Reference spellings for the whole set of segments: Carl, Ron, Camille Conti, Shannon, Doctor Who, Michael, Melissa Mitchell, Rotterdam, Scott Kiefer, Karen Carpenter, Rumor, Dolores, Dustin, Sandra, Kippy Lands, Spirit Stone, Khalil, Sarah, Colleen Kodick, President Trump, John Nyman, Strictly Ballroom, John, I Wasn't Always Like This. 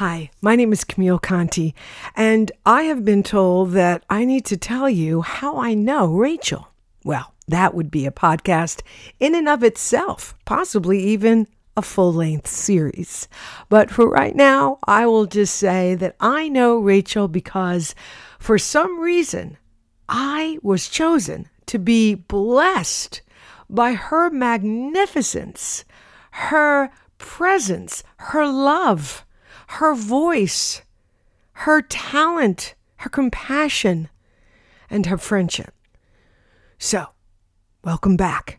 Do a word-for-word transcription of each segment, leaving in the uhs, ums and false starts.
Hi, my name is Camille Conti, and I have been told that I need to tell you how I know Rachel. Well, that would be a podcast in and of itself, possibly even a full-length series. But for right now, I will just say that I know Rachel because for some reason, I was chosen to be blessed by her magnificence, her presence, her love, her voice, her talent, her compassion, and her friendship. So, welcome back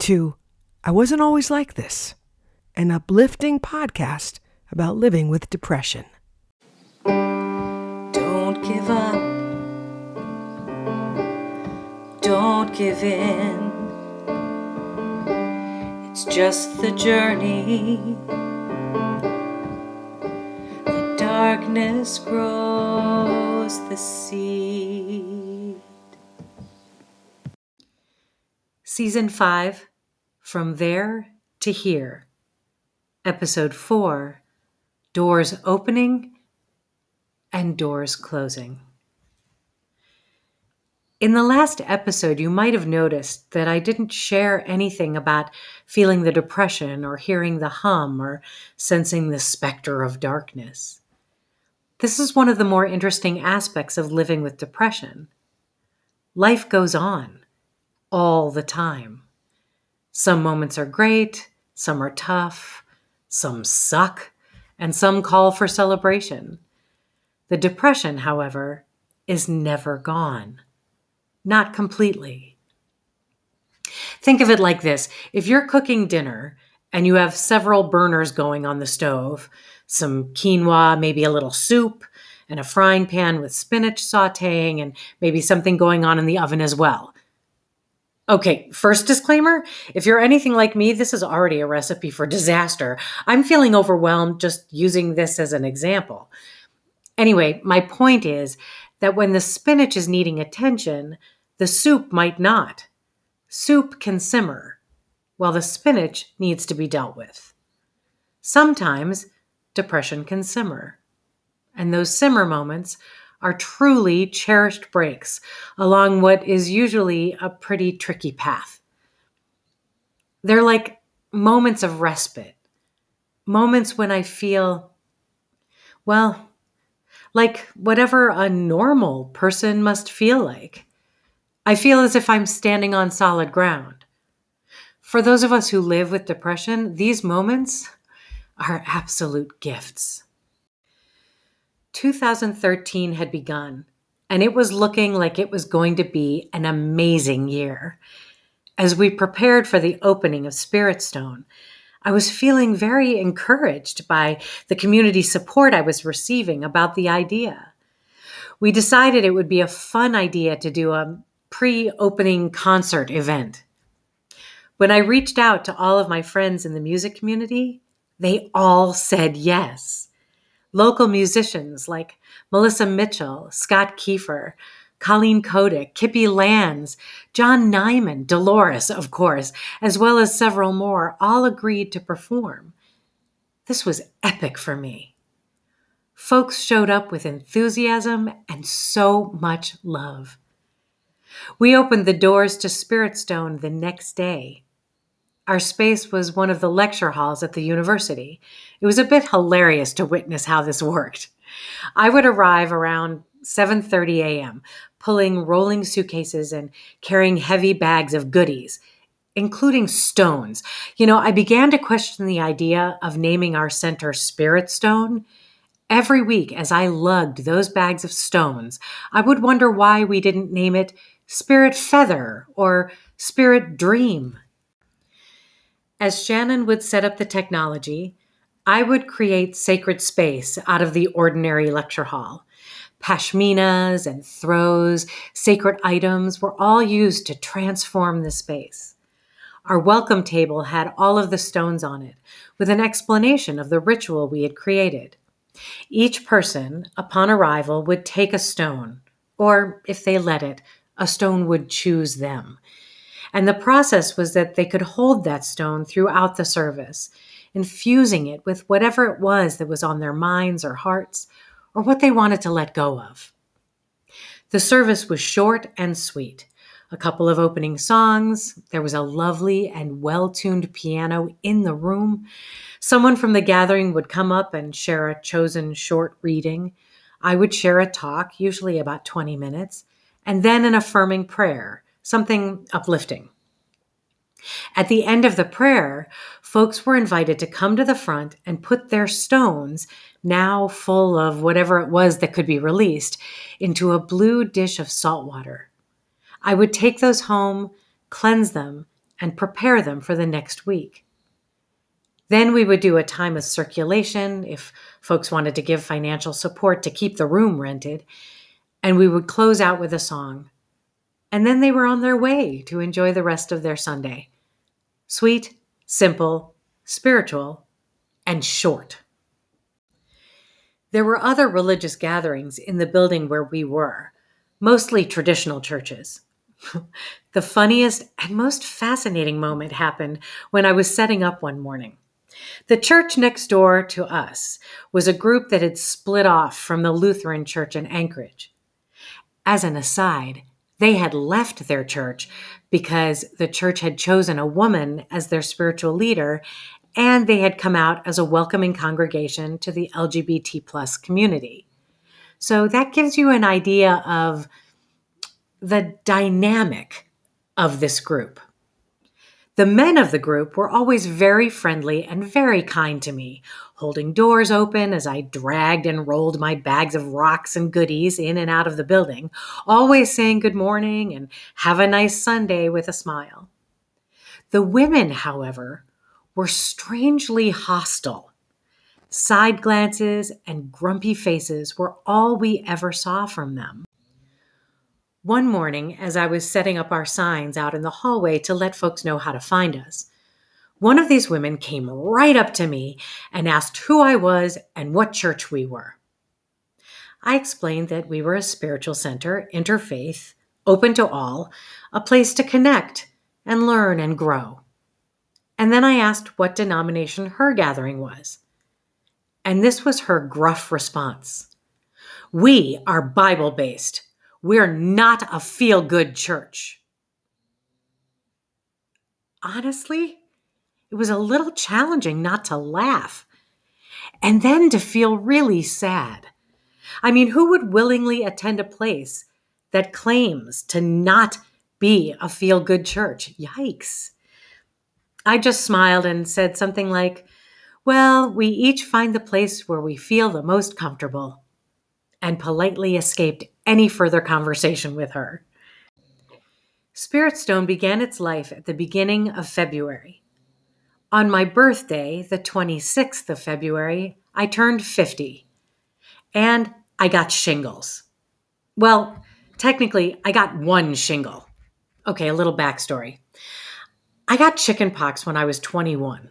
to I Wasn't Always Like This, an uplifting podcast about living with depression. Don't give up. Don't give in. It's just the journey. The darkness grows the seed. Season five, From There to Here. Episode four, Doors Opening and Doors Closing. In the last episode, you might have noticed that I didn't share anything about feeling the depression or hearing the hum or sensing the specter of darkness. This is one of the more interesting aspects of living with depression. Life goes on all the time. Some moments are great, some are tough, some suck, and some call for celebration. The depression, however, is never gone. Not completely. Think of it like this. If you're cooking dinner and you have several burners going on the stove, some quinoa, maybe a little soup, and a frying pan with spinach sauteing, and maybe something going on in the oven as well. Okay, first disclaimer, if you're anything like me, this is already a recipe for disaster. I'm feeling overwhelmed just using this as an example. Anyway, my point is that when the spinach is needing attention, the soup might not. Soup can simmer, while the spinach needs to be dealt with. Sometimes depression can simmer, and those simmer moments are truly cherished breaks along what is usually a pretty tricky path. They're like moments of respite, moments when I feel, well, like whatever a normal person must feel like. I feel as if I'm standing on solid ground. For those of us who live with depression, these moments are absolute gifts. two thousand thirteen had begun, and it was looking like it was going to be an amazing year. As we prepared for the opening of Spirit Stone, I was feeling very encouraged by the community support I was receiving about the idea. We decided it would be a fun idea to do a pre-opening concert event. When I reached out to all of my friends in the music community, they all said yes. Local musicians like Melissa Mitchell, Scott Kiefer, Colleen Kodick, Kippy Lands, John Nyman, Dolores, of course, as well as several more, all agreed to perform. This was epic for me. Folks showed up with enthusiasm and so much love. We opened the doors to Spirit Stone the next day. Our space was one of the lecture halls at the university. It was a bit hilarious to witness how this worked. I would arrive around seven thirty a.m., pulling rolling suitcases and carrying heavy bags of goodies, including stones. You know, I began to question the idea of naming our center Spirit Stone. Every week as I lugged those bags of stones, I would wonder why we didn't name it Spirit Feather or Spirit Dream. As Shannon would set up the technology, I would create sacred space out of the ordinary lecture hall. Pashminas and throws, sacred items were all used to transform the space. Our welcome table had all of the stones on it, with an explanation of the ritual we had created. Each person, upon arrival, would take a stone, or if they let it, a stone would choose them. And the process was that they could hold that stone throughout the service, infusing it with whatever it was that was on their minds or hearts, or what they wanted to let go of. The service was short and sweet. A couple of opening songs, there was a lovely and well-tuned piano in the room. Someone from the gathering would come up and share a chosen short reading. I would share a talk, usually about twenty minutes, and then an affirming prayer, something uplifting. At the end of the prayer, folks were invited to come to the front and put their stones, now full of whatever it was that could be released, into a blue dish of salt water. I would take those home, cleanse them, and prepare them for the next week. Then we would do a time of circulation if folks wanted to give financial support to keep the room rented, and we would close out with a song. And then they were on their way to enjoy the rest of their Sunday. Sweet, simple, spiritual, and short. There were other religious gatherings in the building where we were, mostly traditional churches. The funniest and most fascinating moment happened when I was setting up one morning. The church next door to us was a group that had split off from the Lutheran church in Anchorage. As an aside, they had left their church because the church had chosen a woman as their spiritual leader, and they had come out as a welcoming congregation to the L G B T plus community. So that gives you an idea of the dynamic of this group. The men of the group were always very friendly and very kind to me, holding doors open as I dragged and rolled my bags of rocks and goodies in and out of the building, always saying good morning and have a nice Sunday with a smile. The women, however, were strangely hostile. Side glances and grumpy faces were all we ever saw from them. One morning, as I was setting up our signs out in the hallway to let folks know how to find us, one of these women came right up to me and asked who I was and what church we were. I explained that we were a spiritual center, interfaith, open to all, a place to connect and learn and grow. And then I asked what denomination her gathering was. And this was her gruff response. "We are Bible-based. We're not a feel-good church." Honestly, it was a little challenging not to laugh, and then to feel really sad. I mean, who would willingly attend a place that claims to not be a feel-good church? Yikes. I just smiled and said something like, "Well, we each find the place where we feel the most comfortable," and politely escaped any further conversation with her. Spirit Stone began its life at the beginning of February. On my birthday, the twenty-sixth of February, I turned fifty, and I got shingles. Well, technically, I got one shingle. Okay, a little backstory. I got chicken pox when I was twenty-one,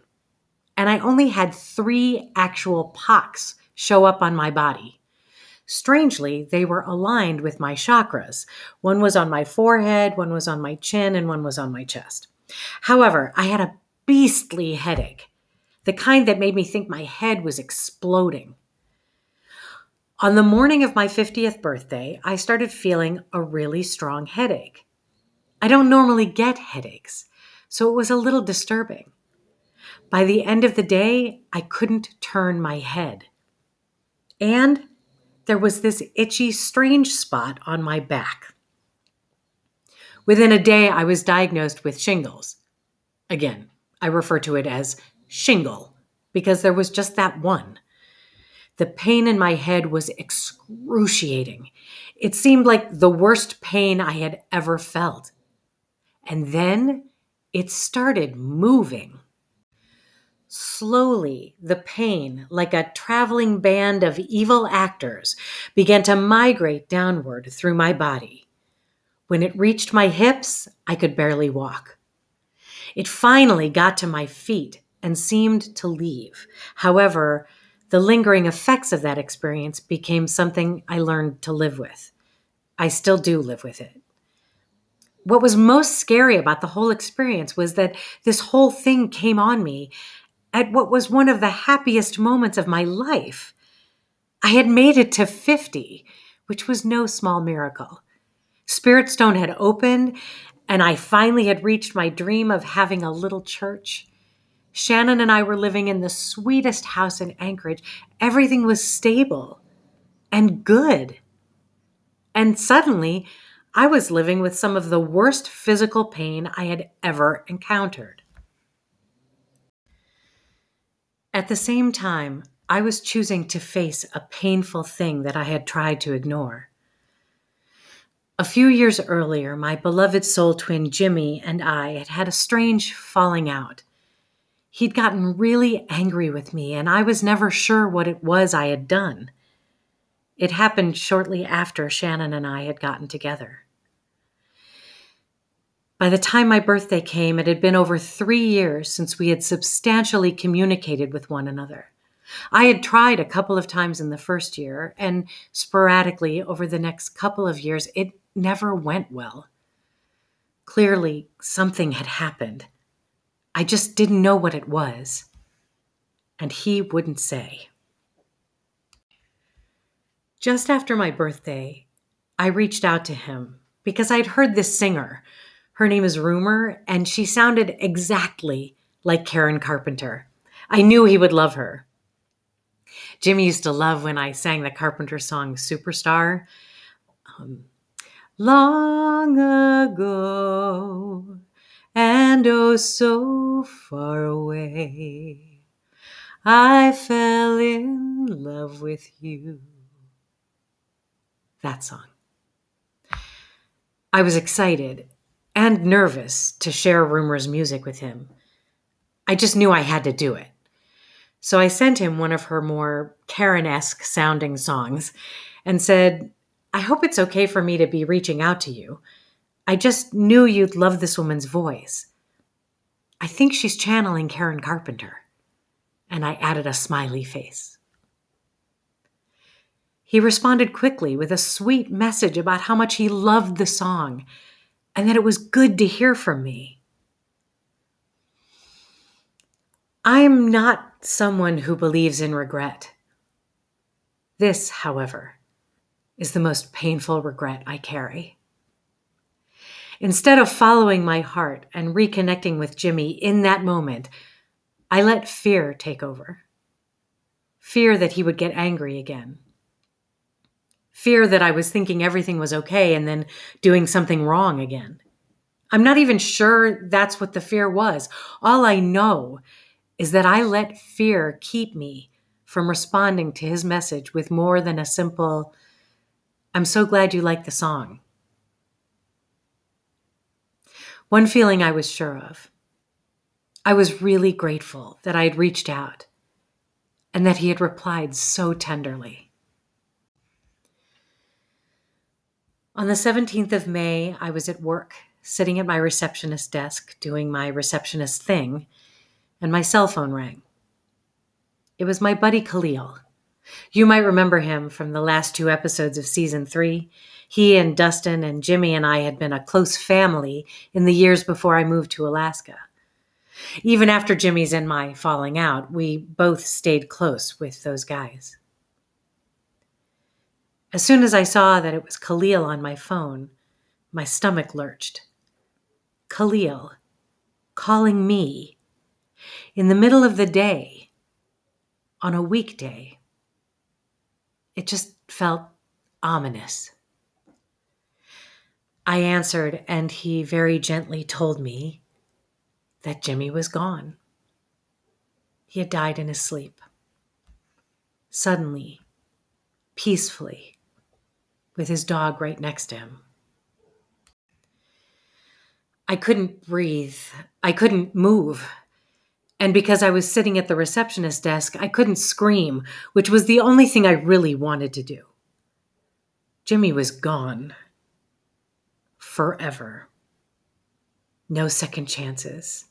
and I only had three actual pox show up on my body. Strangely, they were aligned with my chakras. One was on my forehead, one was on my chin, and one was on my chest. However, I had a beastly headache, the kind that made me think my head was exploding. On the morning of my fiftieth birthday, I started feeling a really strong headache. I don't normally get headaches, so it was a little disturbing. By the end of the day, I couldn't turn my head. And there was this itchy, strange spot on my back. Within a day, I was diagnosed with shingles. Again, I refer to it as shingle because there was just that one. The pain in my head was excruciating. It seemed like the worst pain I had ever felt. And then it started moving. Slowly, the pain, like a traveling band of evil actors, began to migrate downward through my body. When it reached my hips, I could barely walk. It finally got to my feet and seemed to leave. However, the lingering effects of that experience became something I learned to live with. I still do live with it. What was most scary about the whole experience was that this whole thing came on me at what was one of the happiest moments of my life. I had made it to fifty, which was no small miracle. Spirit Stone had opened, and I finally had reached my dream of having a little church. Shannon and I were living in the sweetest house in Anchorage. Everything was stable and good. And suddenly, I was living with some of the worst physical pain I had ever encountered. At the same time, I was choosing to face a painful thing that I had tried to ignore. A few years earlier, my beloved soul twin Jimmy and I had had a strange falling out. He'd gotten really angry with me, and I was never sure what it was I had done. It happened shortly after Shannon and I had gotten together. By the time my birthday came, it had been over three years since we had substantially communicated with one another. I had tried a couple of times in the first year, and sporadically over the next couple of years, it never went well. Clearly, something had happened. I just didn't know what it was. And he wouldn't say. Just after my birthday, I reached out to him because I'd heard this singer. Her name is Rumor, and she sounded exactly like Karen Carpenter. I knew he would love her. Jimmy used to love when I sang the Carpenter song Superstar. Um, Long ago, and oh so far away, I fell in love with you. That song. I was excited and nervous to share Rumor's music with him. I just knew I had to do it. So I sent him one of her more Karen-esque sounding songs and said, I hope it's okay for me to be reaching out to you. I just knew you'd love this woman's voice. I think she's channeling Karen Carpenter. And I added a smiley face. He responded quickly with a sweet message about how much he loved the song and that it was good to hear from me. I'm not someone who believes in regret. This, however, is the most painful regret I carry. Instead of following my heart and reconnecting with Jimmy in that moment, I let fear take over. Fear that he would get angry again. Fear that I was thinking everything was okay and then doing something wrong again. I'm not even sure that's what the fear was. All I know is that I let fear keep me from responding to his message with more than a simple, I'm so glad you like the song. One feeling I was sure of. I was really grateful that I had reached out and that he had replied so tenderly. On the seventeenth of May, I was at work, sitting at my receptionist desk, doing my receptionist thing, and my cell phone rang. It was my buddy Khalil. You might remember him from the last two episodes of season three. He and Dustin and Jimmy and I had been a close family in the years before I moved to Alaska. Even after Jimmy's and my falling out, we both stayed close with those guys. As soon as I saw that it was Khalil on my phone, my stomach lurched. Khalil, calling me, in the middle of the day, on a weekday. It just felt ominous. I answered, and he very gently told me that Jimmy was gone. He had died in his sleep. Suddenly, peacefully, with his dog right next to him. I couldn't breathe. I couldn't move. And because I was sitting at the receptionist desk, I couldn't scream, which was the only thing I really wanted to do. Jimmy was gone. Forever. No second chances.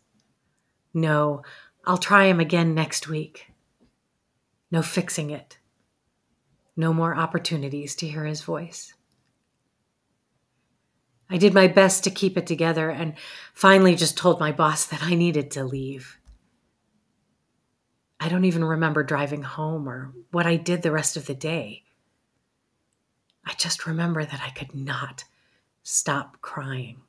No, I'll try him again next week. No fixing it. No more opportunities to hear his voice. I did my best to keep it together and finally just told my boss that I needed to leave. I don't even remember driving home or what I did the rest of the day. I just remember that I could not stop crying.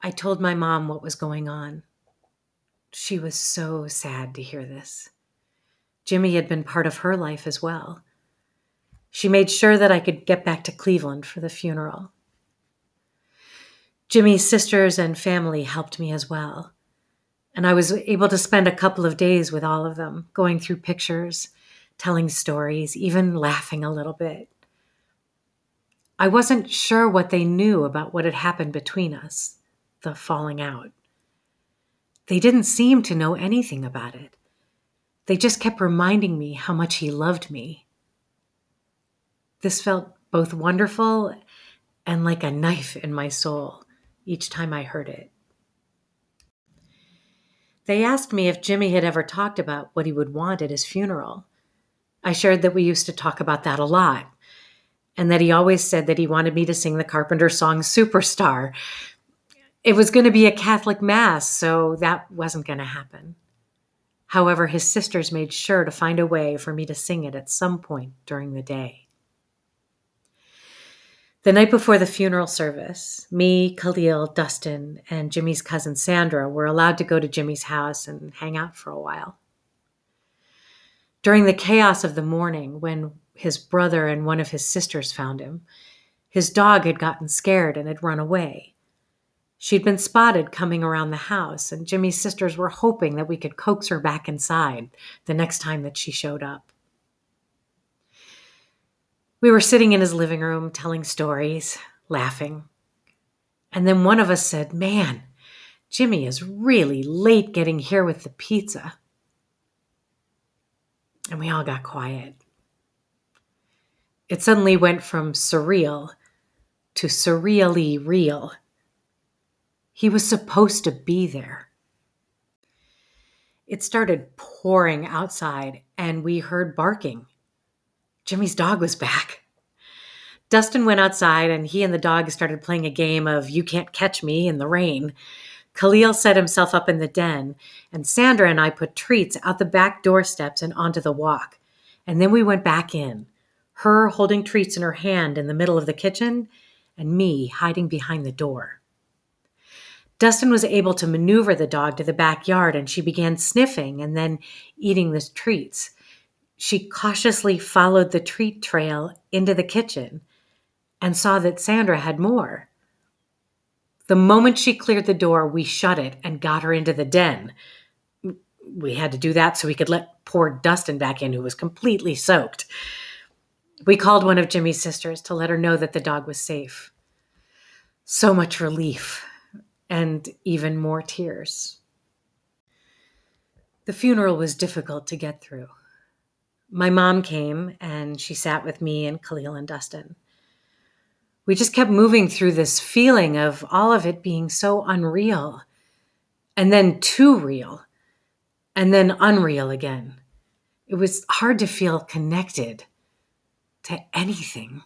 I told my mom what was going on. She was so sad to hear this. Jimmy had been part of her life as well. She made sure that I could get back to Cleveland for the funeral. Jimmy's sisters and family helped me as well, and I was able to spend a couple of days with all of them, going through pictures, telling stories, even laughing a little bit. I wasn't sure what they knew about what had happened between us. The falling out. They didn't seem to know anything about it. They just kept reminding me how much he loved me. This felt both wonderful and like a knife in my soul each time I heard it. They asked me if Jimmy had ever talked about what he would want at his funeral. I shared that we used to talk about that a lot, and that he always said that he wanted me to sing the Carpenter song Superstar. It was going to be a Catholic mass, so that wasn't going to happen. However, his sisters made sure to find a way for me to sing it at some point during the day. The night before the funeral service, me, Khalil, Dustin, and Jimmy's cousin Sandra were allowed to go to Jimmy's house and hang out for a while. During the chaos of the morning, when his brother and one of his sisters found him, his dog had gotten scared and had run away. She'd been spotted coming around the house, and Jimmy's sisters were hoping that we could coax her back inside the next time that she showed up. We were sitting in his living room, telling stories, laughing. And then one of us said, "Man, Jimmy is really late getting here with the pizza. And we all got quiet. It suddenly went from surreal to surreally real. He was supposed to be there. It started pouring outside, and we heard barking. Jimmy's dog was back. Dustin went outside, and he and the dog started playing a game of You Can't Catch Me in the rain. Khalil set himself up in the den, and Sandra and I put treats out the back door steps and onto the walk. And then we went back in, her holding treats in her hand in the middle of the kitchen, and me hiding behind the door. Dustin was able to maneuver the dog to the backyard, and she began sniffing and then eating the treats. She cautiously followed the treat trail into the kitchen and saw that Sandra had more. The moment she cleared the door, we shut it and got her into the den. We had to do that so we could let poor Dustin back in, who was completely soaked. We called one of Jimmy's sisters to let her know that the dog was safe. So much relief. And even more tears. The funeral was difficult to get through. My mom came, and she sat with me and Khalil and Dustin. We just kept moving through this feeling of all of it being so unreal, and then too real, and then unreal again. It was hard to feel connected to anything.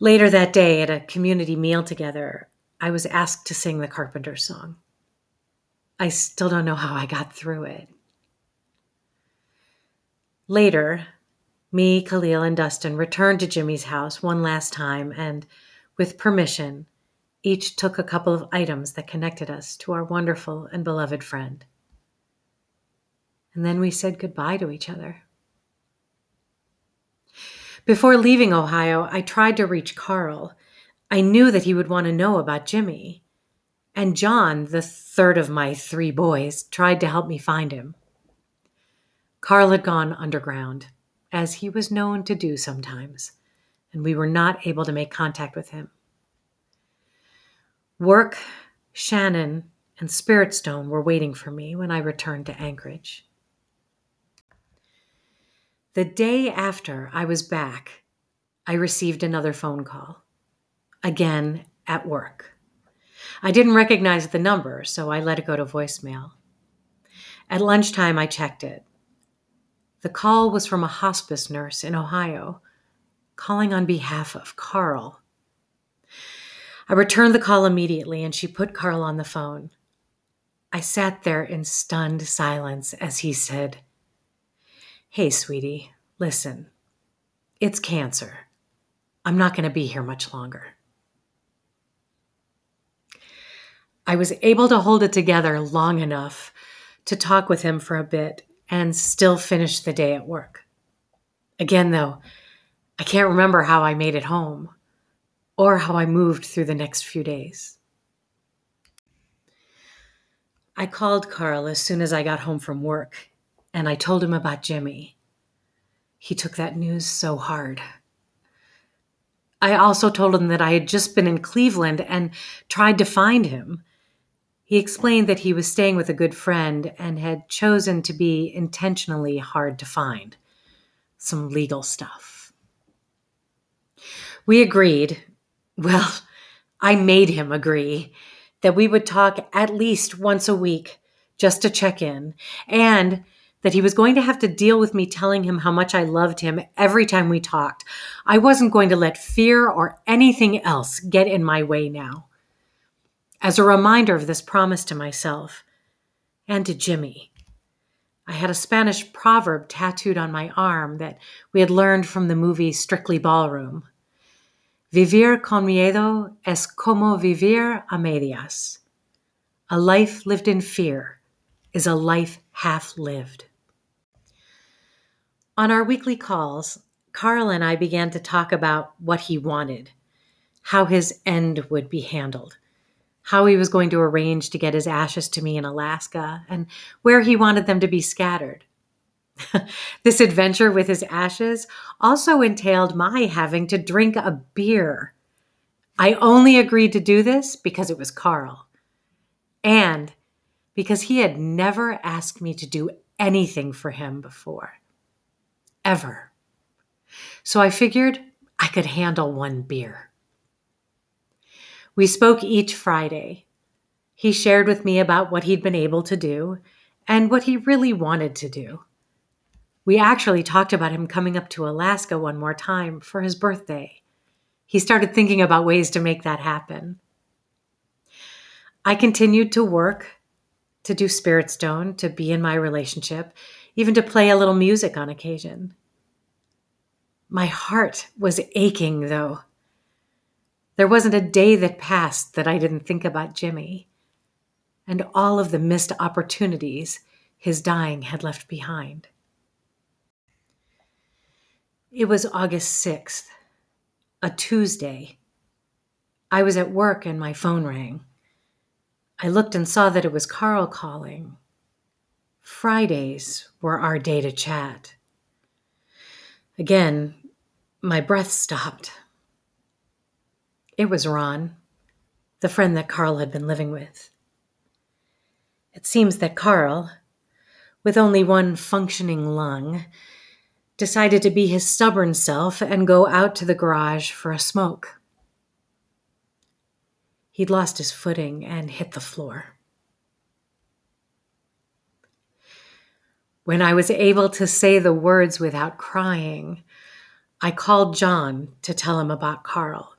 Later that day, at a community meal together, I was asked to sing the Carpenter song. I still don't know how I got through it. Later, me, Khalil, and Dustin returned to Jimmy's house one last time, and with permission, each took a couple of items that connected us to our wonderful and beloved friend. And then we said goodbye to each other. Before leaving Ohio, I tried to reach Carl. I knew that he would want to know about Jimmy. And John, the third of my three boys, tried to help me find him. Carl had gone underground, as he was known to do sometimes, and we were not able to make contact with him. Work, Shannon, and Spirit Stone were waiting for me when I returned to Anchorage. The day after I was back, I received another phone call, again at work. I didn't recognize the number, so I let it go to voicemail. At lunchtime, I checked it. The call was from a hospice nurse in Ohio, calling on behalf of Carl. I returned the call immediately, and she put Carl on the phone. I sat there in stunned silence as he said, "Hey, sweetie, listen, it's cancer. I'm not going to be here much longer." I was able to hold it together long enough to talk with him for a bit and still finish the day at work. Again, though, I can't remember how I made it home or how I moved through the next few days. I called Carl as soon as I got home from work. And I told him about Jimmy. He took that news so hard. I also told him that I had just been in Cleveland and tried to find him. He explained that he was staying with a good friend and had chosen to be intentionally hard to find. Some legal stuff. We agreed, well, I made him agree, that we would talk at least once a week just to check in, and that he was going to have to deal with me telling him how much I loved him every time we talked. I wasn't going to let fear or anything else get in my way now. As a reminder of this promise to myself and to Jimmy, I had a Spanish proverb tattooed on my arm that we had learned from the movie Strictly Ballroom. Vivir con miedo es como vivir a medias. A life lived in fear is a life half lived. On our weekly calls, Carl and I began to talk about what he wanted, how his end would be handled, how he was going to arrange to get his ashes to me in Alaska, and where he wanted them to be scattered. This adventure with his ashes also entailed my having to drink a beer. I only agreed to do this because it was Carl, and because he had never asked me to do anything for him before, ever. So I figured I could handle one beer. We spoke each Friday. He shared with me about what he'd been able to do and what he really wanted to do. We actually talked about him coming up to Alaska one more time for his birthday. He started thinking about ways to make that happen. I continued to work, to do Spirit Stone, to be in my relationship, even to play a little music on occasion. My heart was aching, though. There wasn't a day that passed that I didn't think about Jimmy and all of the missed opportunities his dying had left behind. It was August sixth, a Tuesday. I was at work and my phone rang. I looked and saw that it was Carl calling. Fridays were our day to chat. Again, my breath stopped. It was Ron, the friend that Carl had been living with. It seems that Carl, with only one functioning lung, decided to be his stubborn self and go out to the garage for a smoke. He'd lost his footing and hit the floor. When I was able to say the words without crying, I called John to tell him about Carl.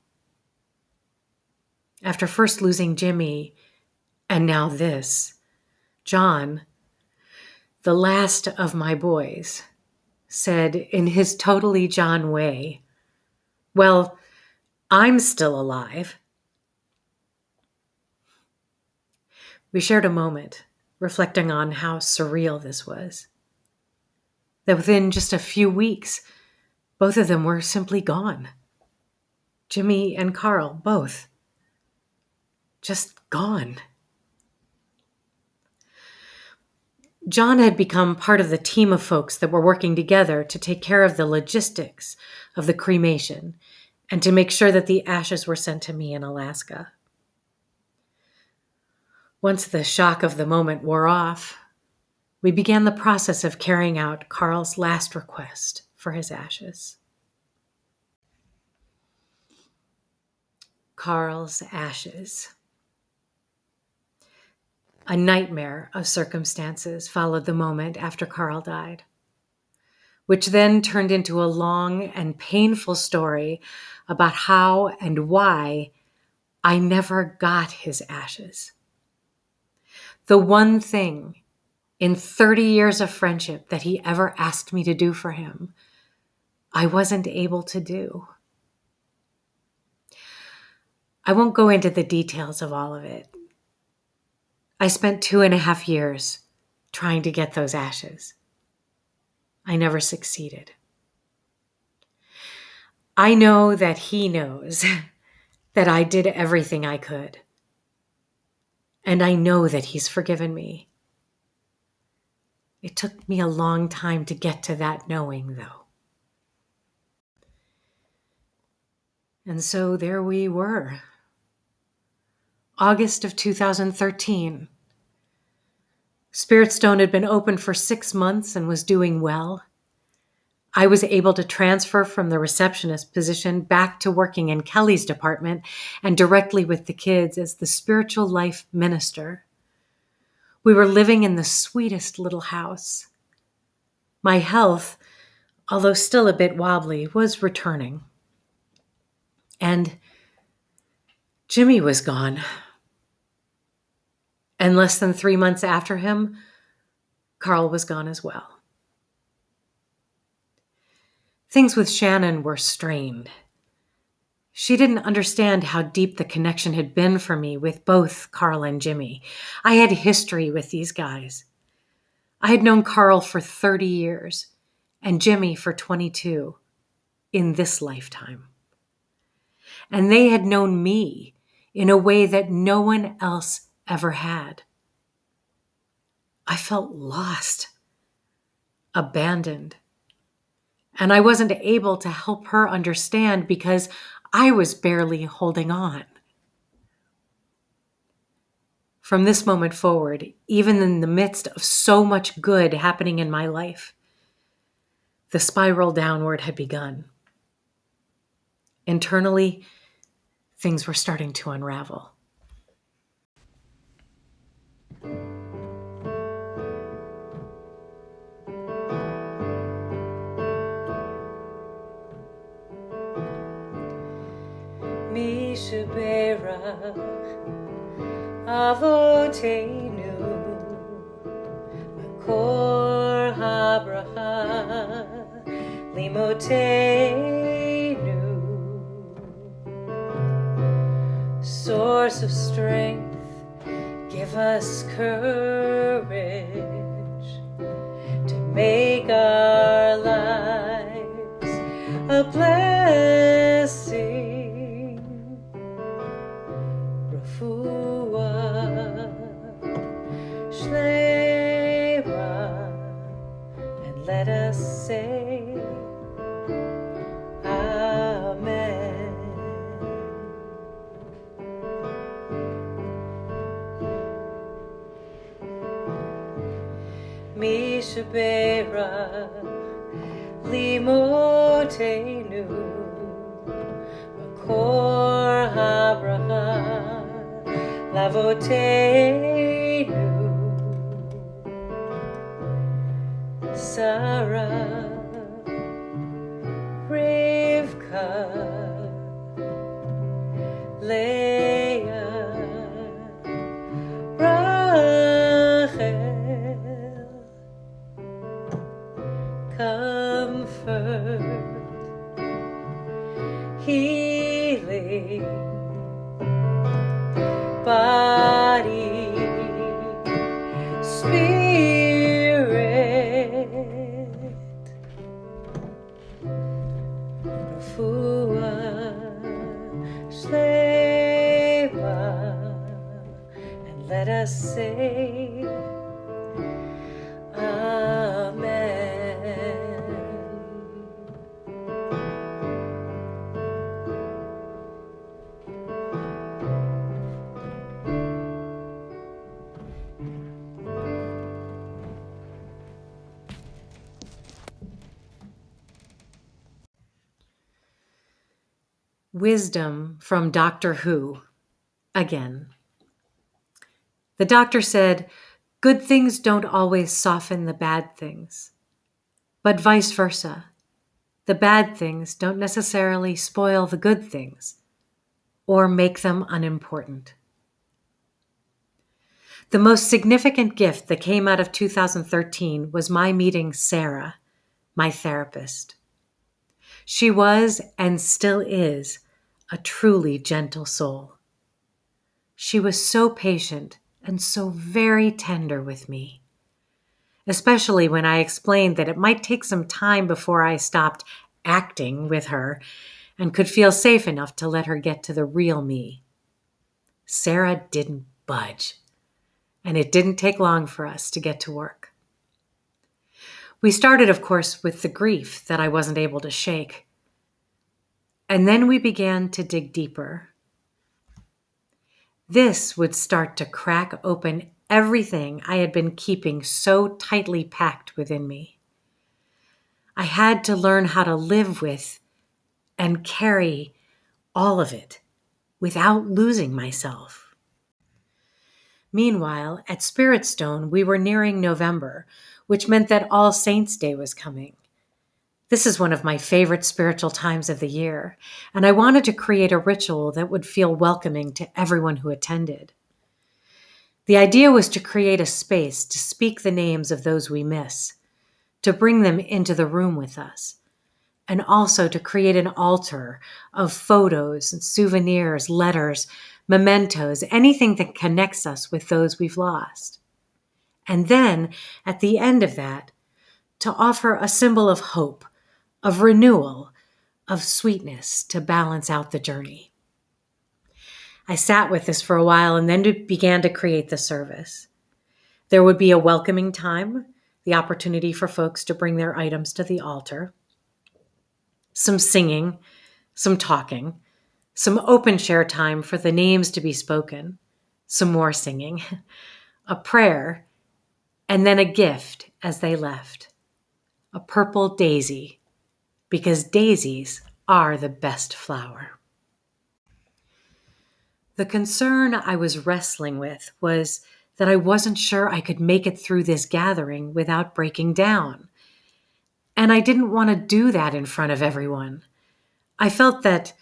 After first losing Jimmy, and now this, John, the last of my boys, said in his totally John way, "Well, I'm still alive." We shared a moment, reflecting on how surreal this was. That within just a few weeks, both of them were simply gone. Jimmy and Carl, both. Just gone. John had become part of the team of folks that were working together to take care of the logistics of the cremation and to make sure that the ashes were sent to me in Alaska. Once the shock of the moment wore off, we began the process of carrying out Carl's last request for his ashes. Carl's ashes. A nightmare of circumstances followed the moment after Carl died, which then turned into a long and painful story about how and why I never got his ashes. The one thing in thirty years of friendship that he ever asked me to do for him, I wasn't able to do. I won't go into the details of all of it. I spent two and a half years trying to get those ashes. I never succeeded. I know that he knows that I did everything I could. And I know that he's forgiven me. It took me a long time to get to that knowing, though. And so there we were. August of two thousand thirteen. Spirit Stone had been open for six months and was doing well. I was able to transfer from the receptionist position back to working in Kelly's department and directly with the kids as the spiritual life minister. We were living in the sweetest little house. My health, although still a bit wobbly, was returning. And Jimmy was gone. And less than three months after him, Carl was gone as well. Things with Shannon were strained. She didn't understand how deep the connection had been for me with both Carl and Jimmy. I had history with these guys. I had known Carl for thirty years and Jimmy for twenty-two in this lifetime. And they had known me in a way that no one else ever had. I felt lost, abandoned. And I wasn't able to help her understand because I was barely holding on. From this moment forward, even in the midst of so much good happening in my life, the spiral downward had begun. Internally, things were starting to unravel. Mishabera avotenu makor habraha limotenu. Source of strength, give us courage to make our lives a blessing. And let us say Amen. Mishabera limotenu makor habraha lavotenu. Sarah, Rivka, Leia, Rachel, comfort, healing, body, spirit. Let us say Amen. Wisdom from Doctor Who, again. The doctor said, good things don't always soften the bad things, but vice versa. The bad things don't necessarily spoil the good things or make them unimportant. The most significant gift that came out of two thousand thirteen was my meeting Sarah, my therapist. She was, and still is, a truly gentle soul. She was so patient and so very tender with me, especially when I explained that it might take some time before I stopped acting with her and could feel safe enough to let her get to the real me. Sarah didn't budge, and it didn't take long for us to get to work. We started, of course, with the grief that I wasn't able to shake, and then we began to dig deeper. This would start to crack open everything I had been keeping so tightly packed within me. I had to learn how to live with and carry all of it without losing myself. Meanwhile, at Spirit Stone, we were nearing November, which meant that All Saints' Day was coming. This is one of my favorite spiritual times of the year, and I wanted to create a ritual that would feel welcoming to everyone who attended. The idea was to create a space to speak the names of those we miss, to bring them into the room with us, and also to create an altar of photos and souvenirs, letters, mementos, anything that connects us with those we've lost. And then, at the end of that, to offer a symbol of hope, of renewal, of sweetness to balance out the journey. I sat with this for a while and then began to create the service. There would be a welcoming time, the opportunity for folks to bring their items to the altar, some singing, some talking, some open chair time for the names to be spoken, some more singing, a prayer, and then a gift as they left, a purple daisy, because daisies are the best flower. The concern I was wrestling with was that I wasn't sure I could make it through this gathering without breaking down. And I didn't want to do that in front of everyone. I felt that,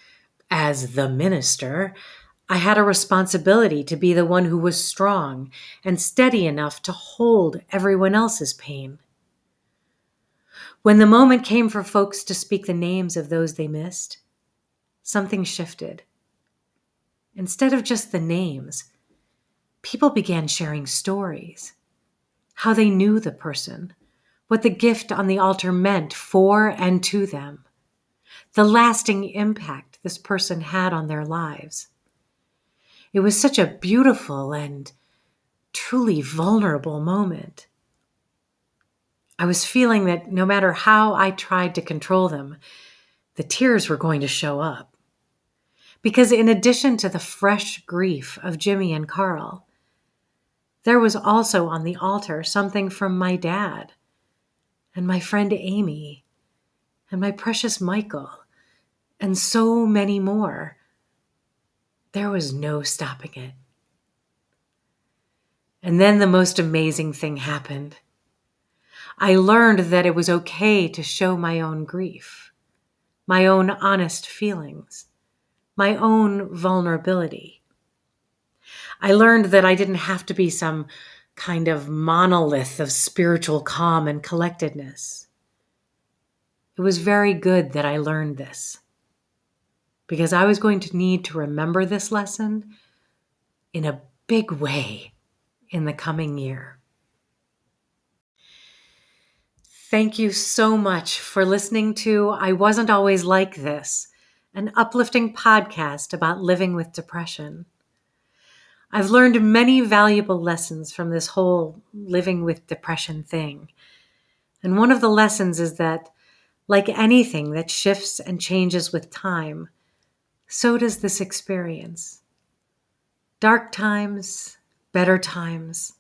as the minister, I had a responsibility to be the one who was strong and steady enough to hold everyone else's pain. When the moment came for folks to speak the names of those they missed, something shifted. Instead of just the names, people began sharing stories, how they knew the person, what the gift on the altar meant for and to them, the lasting impact this person had on their lives. It was such a beautiful and truly vulnerable moment. I was feeling that no matter how I tried to control them, the tears were going to show up. Because in addition to the fresh grief of Jimmy and Carl, there was also on the altar something from my dad and my friend Amy and my precious Michael and so many more. There was no stopping it. And then the most amazing thing happened. I learned that it was okay to show my own grief, my own honest feelings, my own vulnerability. I learned that I didn't have to be some kind of monolith of spiritual calm and collectedness. It was very good that I learned this, because I was going to need to remember this lesson in a big way in the coming year. Thank you so much for listening to I Wasn't Always Like This, an uplifting podcast about living with depression. I've learned many valuable lessons from this whole living with depression thing. And one of the lessons is that, like anything that shifts and changes with time, so does this experience. Dark times, better times,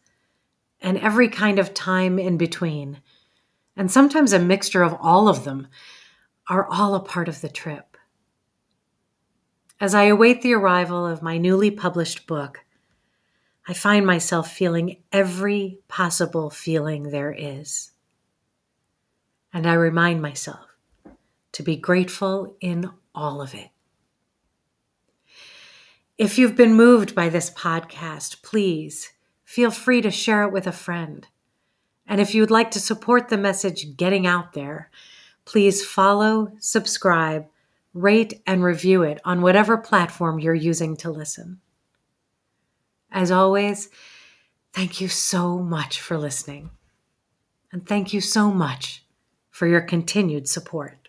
and every kind of time in between, and sometimes a mixture of all of them, are all a part of the trip. As I await the arrival of my newly published book, I find myself feeling every possible feeling there is. And I remind myself to be grateful in all of it. If you've been moved by this podcast, please feel free to share it with a friend. And if you would like to support the message getting out there, please follow, subscribe, rate, and review it on whatever platform you're using to listen. As always, thank you so much for listening. And thank you so much for your continued support.